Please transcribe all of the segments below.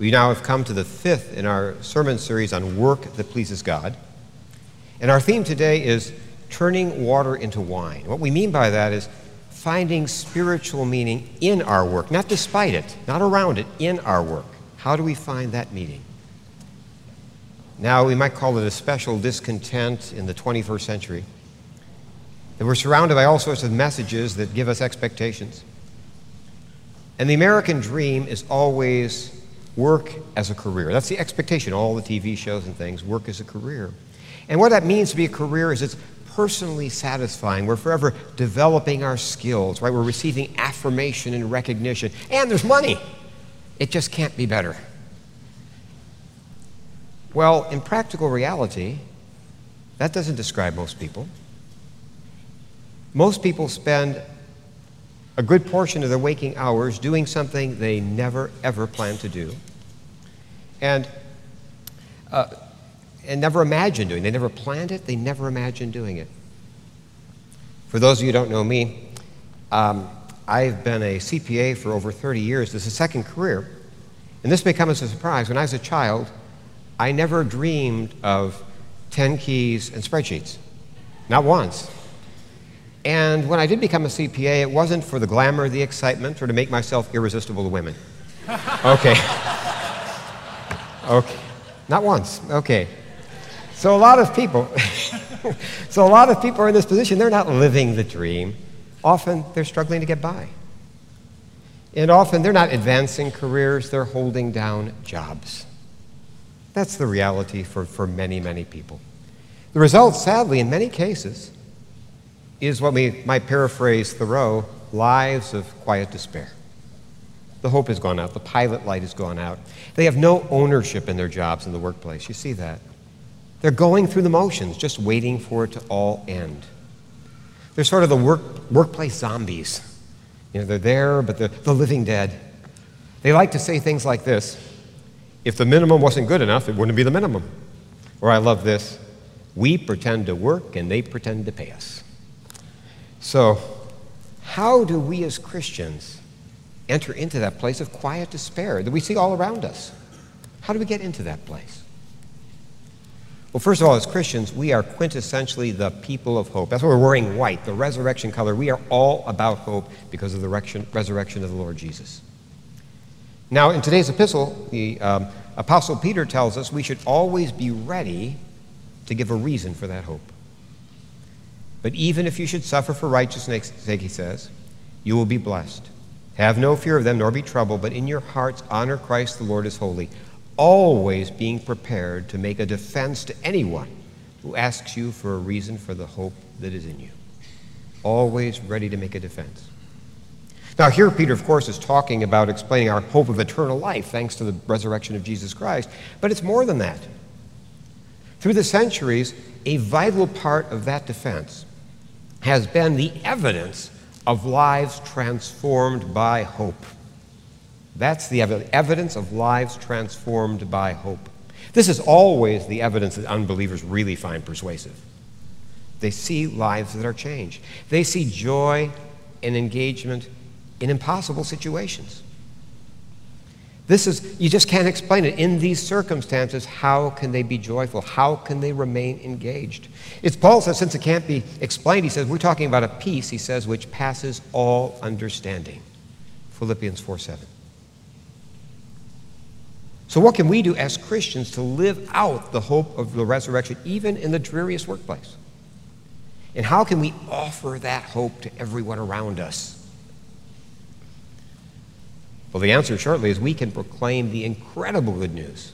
We now have come to the fifth in our sermon series on work that pleases God. And our theme today is turning water into wine. What we mean by that is finding spiritual meaning in our work, not despite it, not around it, in our work. How do we find that meaning? Now, we might call it a special discontent in the 21st century, that we're surrounded by all sorts of messages that give us expectations. And the American dream is always work as a career. That's the expectation, all the TV shows and things, work as a career. And what that means to be a career is it's personally satisfying. We're forever developing our skills, right? We're receiving affirmation and recognition. And there's money. It just can't be better. Well, in practical reality, that doesn't describe most people. Most people spend a good portion of their waking hours doing something they never, ever planned to do and never imagined doing. They never planned it. They never imagined doing it. For those of you who don't know me, I've been a CPA for over 30 years. This is a second career. And this may come as a surprise. When I was a child, I never dreamed of 10 keys and spreadsheets. Not once. And when I did become a CPA, it wasn't for the glamour, the excitement, or to make myself irresistible to women. Okay. Okay. Not once. Okay. So a lot of people are in this position. They're not living the dream. Often they're struggling to get by. And often they're not advancing careers. They're holding down jobs. That's the reality for many, many people. The result, sadly, in many cases, is what we might paraphrase Thoreau, lives of quiet despair. The hope has gone out. The pilot light has gone out. They have no ownership in their jobs in the workplace. You see that. They're going through the motions, just waiting for it to all end. They're sort of the workplace zombies. You know, they're there, but they're the living dead. They like to say things like this: if the minimum wasn't good enough, it wouldn't be the minimum. Or I love this: we pretend to work and they pretend to pay us. So how do we as Christians enter into that place of quiet despair that we see all around us? How do we get into that place? Well, first of all, as Christians, we are quintessentially the people of hope. That's why we're wearing white, the resurrection color. We are all about hope because of the resurrection of the Lord Jesus. Now, in today's epistle, the Apostle Peter tells us we should always be ready to give a reason for that hope. But even if you should suffer for righteousness' sake, he says, you will be blessed. Have no fear of them, nor be troubled, but in your hearts honor Christ the Lord as holy, always being prepared to make a defense to anyone who asks you for a reason for the hope that is in you. Always ready to make a defense. Now here Peter, of course, is talking about explaining our hope of eternal life thanks to the resurrection of Jesus Christ, but it's more than that. Through the centuries, a vital part of that defense has been the evidence of lives transformed by hope. That's the evidence of lives transformed by hope. This is always the evidence that unbelievers really find persuasive. They see lives that are changed. They see joy and engagement in impossible situations. This is, you just can't explain it. In these circumstances, how can they be joyful? How can they remain engaged? It's Paul says, since it can't be explained, he says, we're talking about a peace, he says, which passes all understanding. Philippians 4:7. So what can we do as Christians to live out the hope of the resurrection, even in the dreariest workplace? And how can we offer that hope to everyone around us? Well, the answer shortly is we can proclaim the incredible good news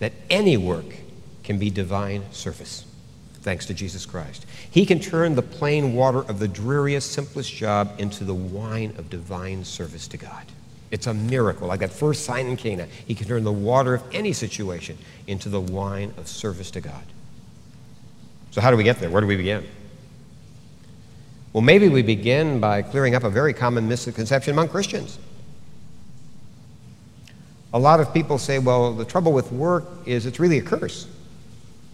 that any work can be divine service, thanks to Jesus Christ. He can turn the plain water of the dreariest, simplest job into the wine of divine service to God. It's a miracle, like that first sign in Cana. He can turn the water of any situation into the wine of service to God. So how do we get there? Where do we begin? Well, maybe we begin by clearing up a very common misconception among Christians. A lot of people say, well, the trouble with work is it's really a curse,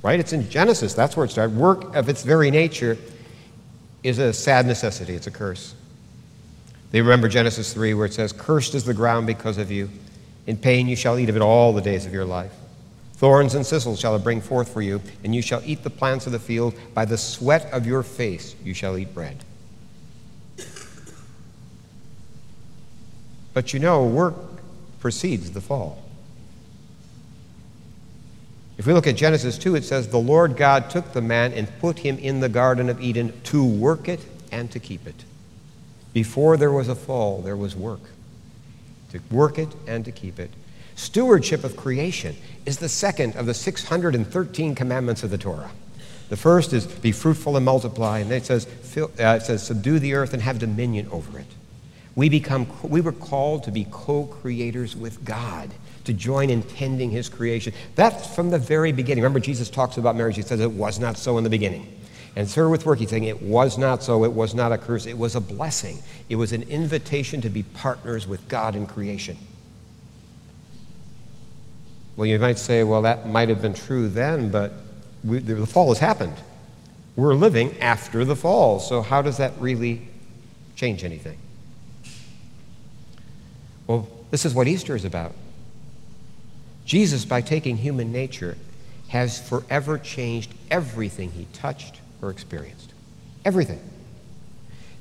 right? It's in Genesis, that's where it started. Work of its very nature is a sad necessity, it's a curse. They remember Genesis 3 where it says, cursed is the ground because of you, In pain you shall eat of it all the days of your life. Thorns and thistles shall it bring forth for you, and you shall eat the plants of the field. By the sweat of your face you shall eat bread. But you know, work precedes the fall. If we look at Genesis 2, it says, the Lord God took the man and put him in the Garden of Eden to work it and to keep it. Before there was a fall, there was work. To work it and to keep it. Stewardship of creation is the second of the 613 commandments of the Torah. The first is be fruitful and multiply, and then it says subdue the earth and have dominion over it. We were called to be co-creators with God, to join in tending his creation. That's from the very beginning. Remember, Jesus talks about marriage. He says it was not so in the beginning. And so with work, he's saying it was not so. It was not a curse. It was a blessing. It was an invitation to be partners with God in creation. Well, you might say, well, that might have been true then, but the fall has happened. We're living after the fall. So how does that really change anything? Well, this is what Easter is about. Jesus, by taking human nature, has forever changed everything he touched or experienced. Everything.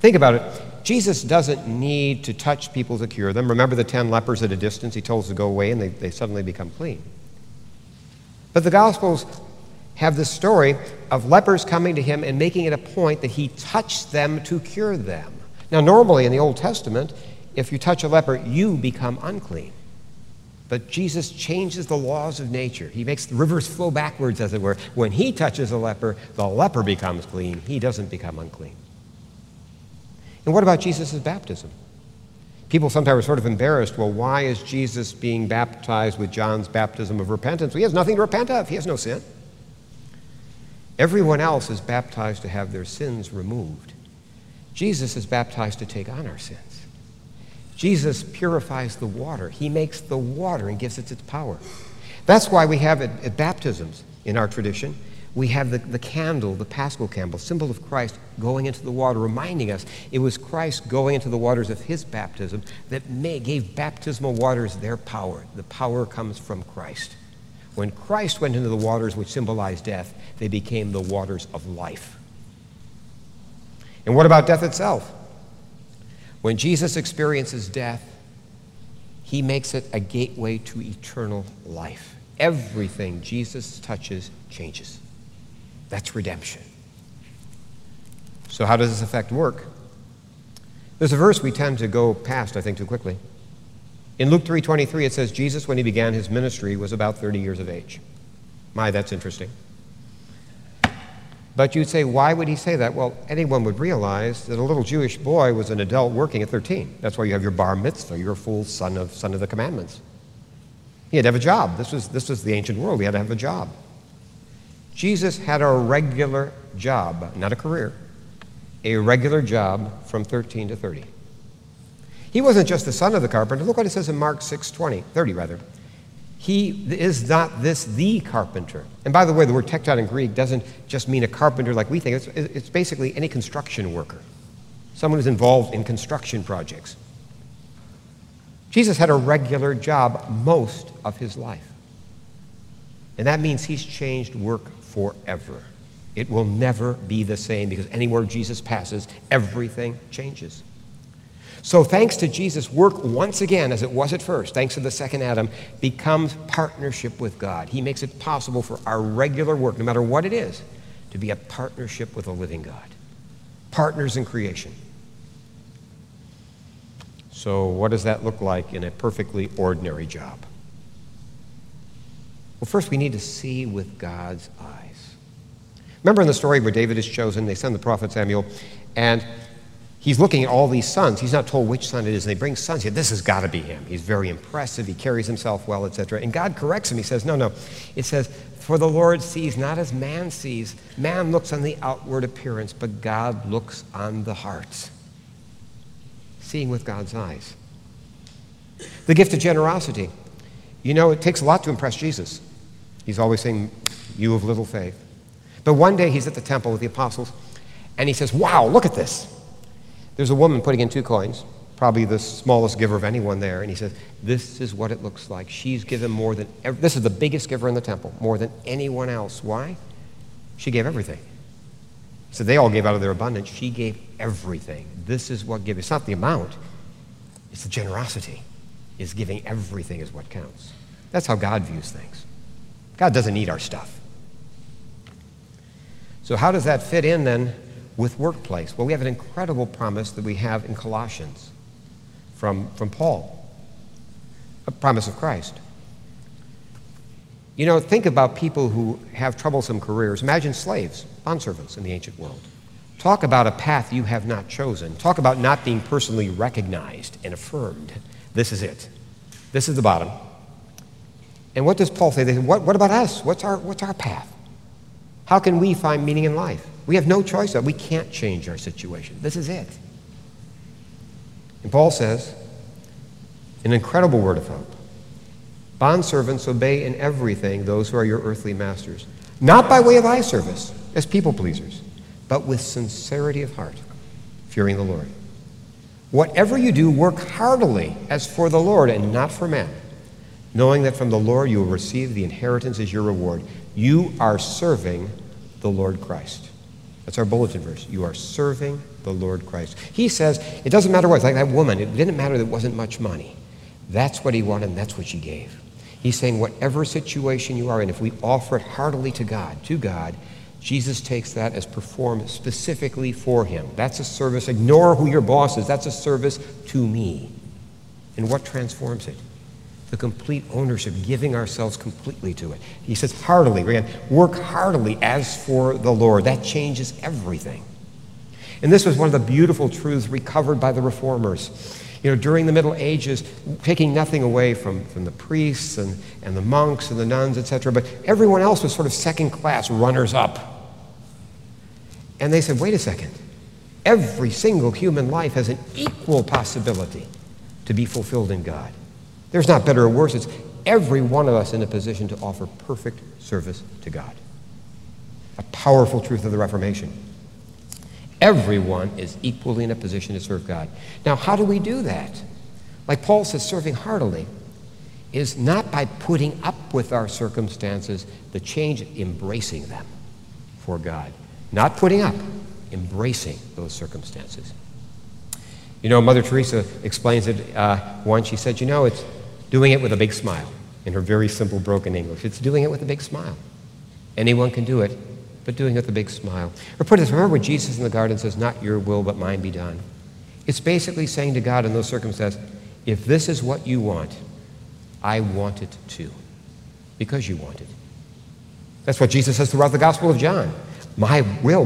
Think about it. Jesus doesn't need to touch people to cure them. Remember the 10 lepers at a distance? He told us to go away, and they suddenly become clean. But the Gospels have this story of lepers coming to him and making it a point that he touched them to cure them. Now, normally in the Old Testament, if you touch a leper, you become unclean. But Jesus changes the laws of nature. He makes the rivers flow backwards, as it were. When he touches a leper, the leper becomes clean. He doesn't become unclean. And what about Jesus' baptism? People sometimes are sort of embarrassed. Well, why is Jesus being baptized with John's baptism of repentance? Well, he has nothing to repent of. He has no sin. Everyone else is baptized to have their sins removed. Jesus is baptized to take on our sins. Jesus purifies the water. He makes the water and gives it its power. That's why we have at baptisms in our tradition, we have the candle, the Paschal candle, symbol of Christ going into the water, reminding us it was Christ going into the waters of his baptism that gave baptismal waters their power. The power comes from Christ. When Christ went into the waters, which symbolized death, they became the waters of life. And what about death itself? When Jesus experiences death, he makes it a gateway to eternal life. Everything Jesus touches changes. That's redemption. So how does this affect work? There's a verse we tend to go past, I think, too quickly. In Luke 3:23, it says, Jesus, when he began his ministry, was about 30 years of age. My, that's interesting. But you'd say, why would he say that? Well, anyone would realize that a little Jewish boy was an adult working at 13. That's why you have your bar mitzvah, you're a full son of the commandments. He had to have a job. This was the ancient world. He had to have a job. Jesus had a regular job, not a career, a regular job from 13 to 30. He wasn't just the son of the carpenter. Look what it says in Mark 6:20, 30 rather. He is not this the carpenter. And by the way, the word tekton in Greek doesn't just mean a carpenter like we think. It's basically any construction worker, someone who's involved in construction projects. Jesus had a regular job most of his life. And that means he's changed work forever. It will never be the same because anywhere Jesus passes, everything changes. So thanks to Jesus, work once again, as it was at first, thanks to the second Adam, becomes partnership with God. He makes it possible for our regular work, no matter what it is, to be a partnership with a living God. Partners in creation. So what does that look like in a perfectly ordinary job? Well, first we need to see with God's eyes. Remember in the story where David is chosen, they send the prophet Samuel, and he's looking at all these sons. He's not told which son it is. And they bring sons. He said, this has got to be him. He's very impressive. He carries himself well, etc. And God corrects him. He says, no. It says, for the Lord sees not as man sees. Man looks on the outward appearance, but God looks on the heart. Seeing with God's eyes. The gift of generosity. You know, it takes a lot to impress Jesus. He's always saying, you of little faith. But one day he's at the temple with the apostles, and he says, wow, look at this. There's a woman putting in 2 coins. probably the smallest giver of anyone there, and he says, this is what it looks like. She's given more than, this is the biggest giver in the temple, more than anyone else. Why? She gave everything. So they all gave out of their abundance. She gave everything. This is what giving, it's not the amount, it's the generosity. It's giving everything is what counts. That's how God views things. God doesn't need our stuff. So how does that fit in then with workplace? Well, we have an incredible promise that we have in Colossians from Paul, a promise of Christ. You know, think about people who have troublesome careers. Imagine slaves, bondservants in the ancient world. Talk about a path you have not chosen. Talk about not being personally recognized and affirmed. This is it. This is the bottom. And what does Paul say? They say, what about us? What's our path? How can we find meaning in life? We have no choice. We can't change our situation. This is it. And Paul says, an incredible word of hope. Bondservants, obey in everything those who are your earthly masters, not by way of eye service, as people pleasers, but with sincerity of heart, fearing the Lord. Whatever you do, work heartily as for the Lord and not for man, knowing that from the Lord you will receive the inheritance as your reward. You are serving the Lord Christ. That's our bulletin verse. You are serving the Lord Christ. He says, it doesn't matter what. It's like that woman. It didn't matter that it wasn't much money. That's what he wanted, and that's what she gave. He's saying whatever situation you are in, if we offer it heartily to God, Jesus takes that as performed specifically for him. That's a service. Ignore who your boss is. That's a service to me. And what transforms it? The complete ownership, giving ourselves completely to it. He says heartily, again, work heartily as for the Lord. That changes everything. And this was one of the beautiful truths recovered by the reformers. You know, during the Middle Ages, taking nothing away from the priests and the monks and the nuns, etc., but everyone else was sort of second-class runners-up. And they said, wait a second, every single human life has an equal possibility to be fulfilled in God. There's not better or worse, it's every one of us in a position to offer perfect service to God. A powerful truth of the Reformation. Everyone is equally in a position to serve God. Now, how do we do that? Like Paul says, serving heartily is not by putting up with our circumstances, the change, embracing them for God. Not putting up, embracing those circumstances. You know, Mother Teresa explains it once. She said, you know, it's doing it with a big smile, in her very simple, broken English. It's doing it with a big smile. Anyone can do it, but doing it with a big smile. Or put it this, remember when Jesus in the garden says, not your will, but mine be done. It's basically saying to God in those circumstances, if this is what you want, I want it too, because you want it. That's what Jesus says throughout the Gospel of John. My will,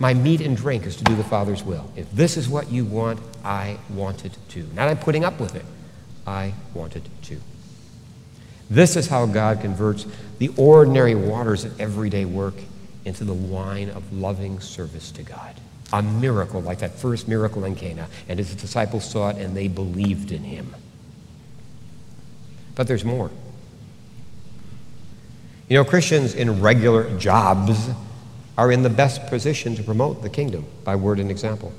my meat and drink is to do the Father's will. If this is what you want, I want it too. Not I'm putting up with it, I want it too. This is how God converts the ordinary waters of everyday work into the wine of loving service to God. A miracle like that first miracle in Cana, and his disciples saw it and they believed in him. But there's more. You know, Christians in regular jobs are in the best position to promote the kingdom by word and example.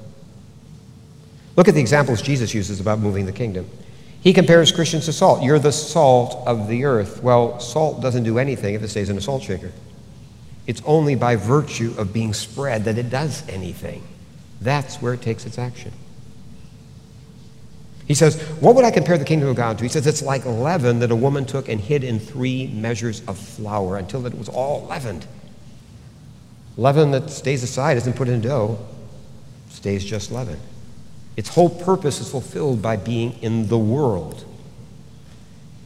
Look at the examples Jesus uses about moving the kingdom. He compares Christians to salt. You're the salt of the earth. Well, salt doesn't do anything if it stays in a salt shaker. It's only by virtue of being spread that it does anything. That's where it takes its action. He says, what would I compare the kingdom of God to? He says, it's like leaven that a woman took and hid in 3 measures of flour until it was all leavened. Leaven that stays aside, isn't put in dough, stays just leaven. Its whole purpose is fulfilled by being in the world.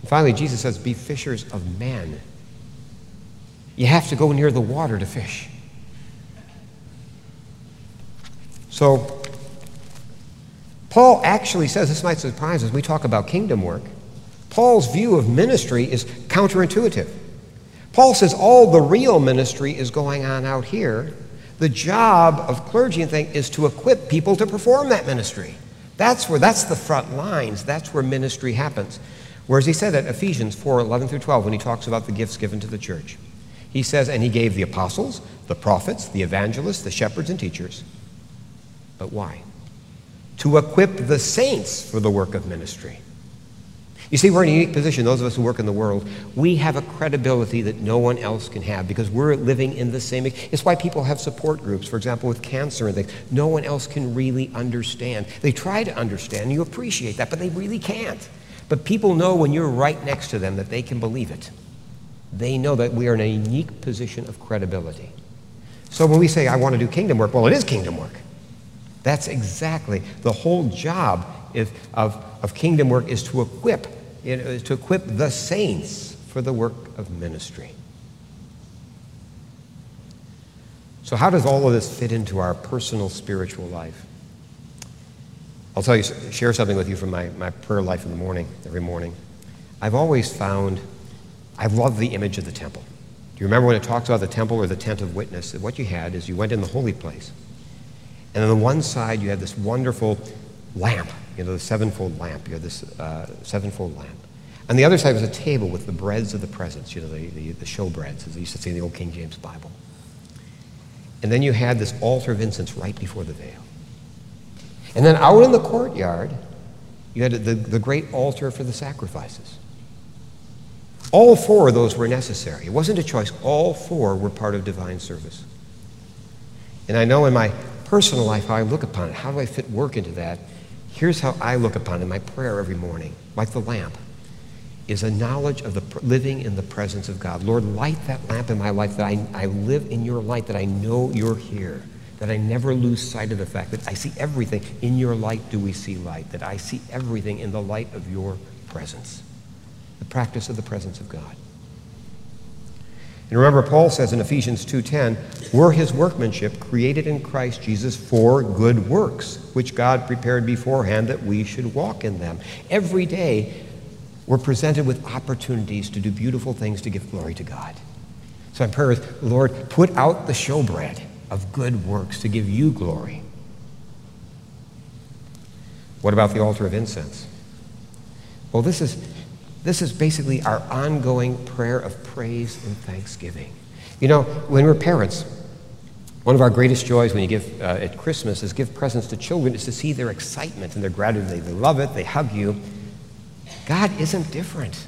And finally, Jesus says, be fishers of men. You have to go near the water to fish. So, Paul actually says, this might surprise us, we talk about kingdom work. Paul's view of ministry is counterintuitive. Paul says all the real ministry is going on out here. The job of clergy and thing is to equip people to perform that ministry. That's the front lines. That's where ministry happens. Whereas he said that Ephesians 4:11-12, when he talks about the gifts given to the church. He says, and he gave the apostles, the prophets, the evangelists, the shepherds, and teachers. But why? to equip the saints for the work of ministry. You see, we're in a unique position, those of us who work in the world. We have a credibility that no one else can have because we're living in the same. It's why people have support groups, for example, with cancer and things. No one else can really understand. They try to understand, and you appreciate that, but they really can't. But people know when you're right next to them that they can believe it. They know that we are in a unique position of credibility. So when we say, I want to do kingdom work, well, it is kingdom work. That's exactly the whole job of kingdom work, is to equip the saints for the work of ministry. So how does all of this fit into our personal spiritual life? I'll tell you, share something with you from my prayer life in the morning, every morning. I've always found, I love the image of the temple. Do you remember when it talks about the temple or the tent of witness? What you had is you went in the holy place, and on the one side you had this wonderful lamp, you know, the sevenfold lamp. You had this sevenfold lamp. On the other side was a table with the breads of the presence, you know, the showbreads, as they used to say in the old King James Bible. And then you had this altar of incense right before the veil. And then out in the courtyard, you had the great altar for the sacrifices. All four of those were necessary. It wasn't a choice. All four were part of divine service. And I know in my personal life how I look upon it. How do I fit work into that? Here's how I look upon it in my prayer every morning, like the lamp, is a knowledge of the living in the presence of God. Lord, light that lamp in my life, that I live in your light, that I know you're here, that I never lose sight of the fact that I see everything. In your light do we see light, that I see everything in the light of your presence, the practice of the presence of God. And remember, Paul says in Ephesians 2:10, we're his workmanship, created in Christ Jesus for good works, which God prepared beforehand that we should walk in them. Every day, we're presented with opportunities to do beautiful things to give glory to God. So my prayer is, Lord, put out the showbread of good works to give you glory. What about the altar of incense? Well, this is basically our ongoing prayer of praise and thanksgiving. You know, when we're parents, one of our greatest joys when you give at Christmas is give presents to children, is to see their excitement and their gratitude. They love it, they hug you. God isn't different.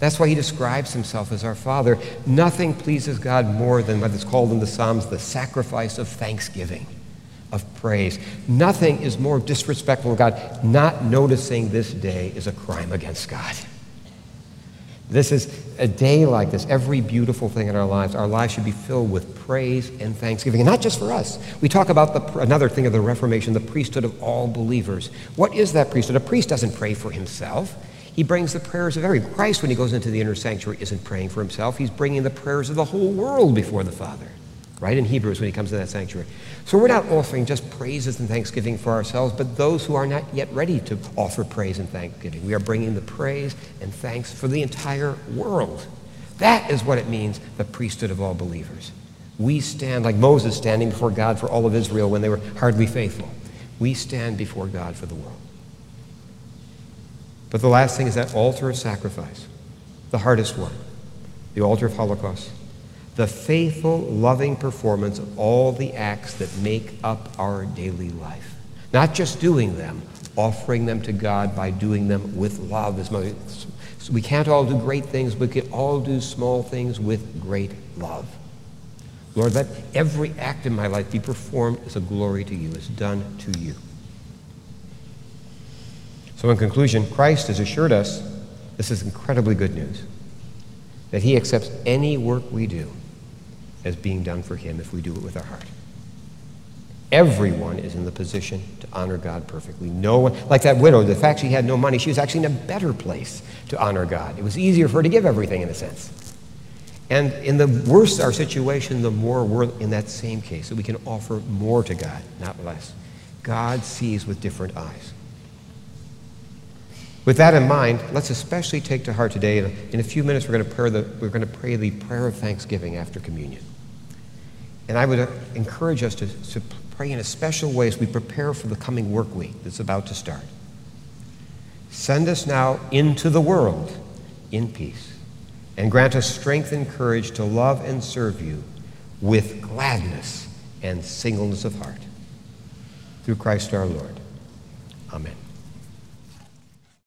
That's why he describes himself as our Father. Nothing pleases God more than what is called in the Psalms the sacrifice of thanksgiving, of praise. Nothing is more disrespectful to God. Not noticing this day is a crime against God. This is a day like this. Every beautiful thing in our lives should be filled with praise and thanksgiving, and not just for us. We talk about another thing of the Reformation, the priesthood of all believers. What is that priesthood? A priest doesn't pray for himself. He brings the prayers of everyone. Christ, when he goes into the inner sanctuary, isn't praying for himself. He's bringing the prayers of the whole world before the Father, right? In Hebrews, when he comes to that sanctuary. So we're not offering just praises and thanksgiving for ourselves, but those who are not yet ready to offer praise and thanksgiving. We are bringing the praise and thanks for the entire world. That is what it means, the priesthood of all believers. We stand like Moses standing before God for all of Israel when they were hardly faithful. We stand before God for the world. But the last thing is that altar of sacrifice, the hardest one, the altar of Holocaust, the faithful, loving performance of all the acts that make up our daily life. Not just doing them, offering them to God by doing them with love. So we can't all do great things, but we can all do small things with great love. Lord, let every act in my life be performed as a glory to you, as done to you. So in conclusion, Christ has assured us, this is incredibly good news, that he accepts any work we do as being done for him if we do it with our heart. Everyone is in the position to honor God perfectly. No one, like that widow, the fact she had no money, she was actually in a better place to honor God. It was easier for her to give everything in a sense. And in the worse our situation, the more we're in that same case, that we can offer more to God, not less. God sees with different eyes. With that in mind, let's especially take to heart today, in a few minutes we're going to pray the prayer of thanksgiving after communion. And I would encourage us to pray in a special way as we prepare for the coming work week that's about to start. Send us now into the world in peace, and grant us strength and courage to love and serve you with gladness and singleness of heart. Through Christ our Lord. Amen.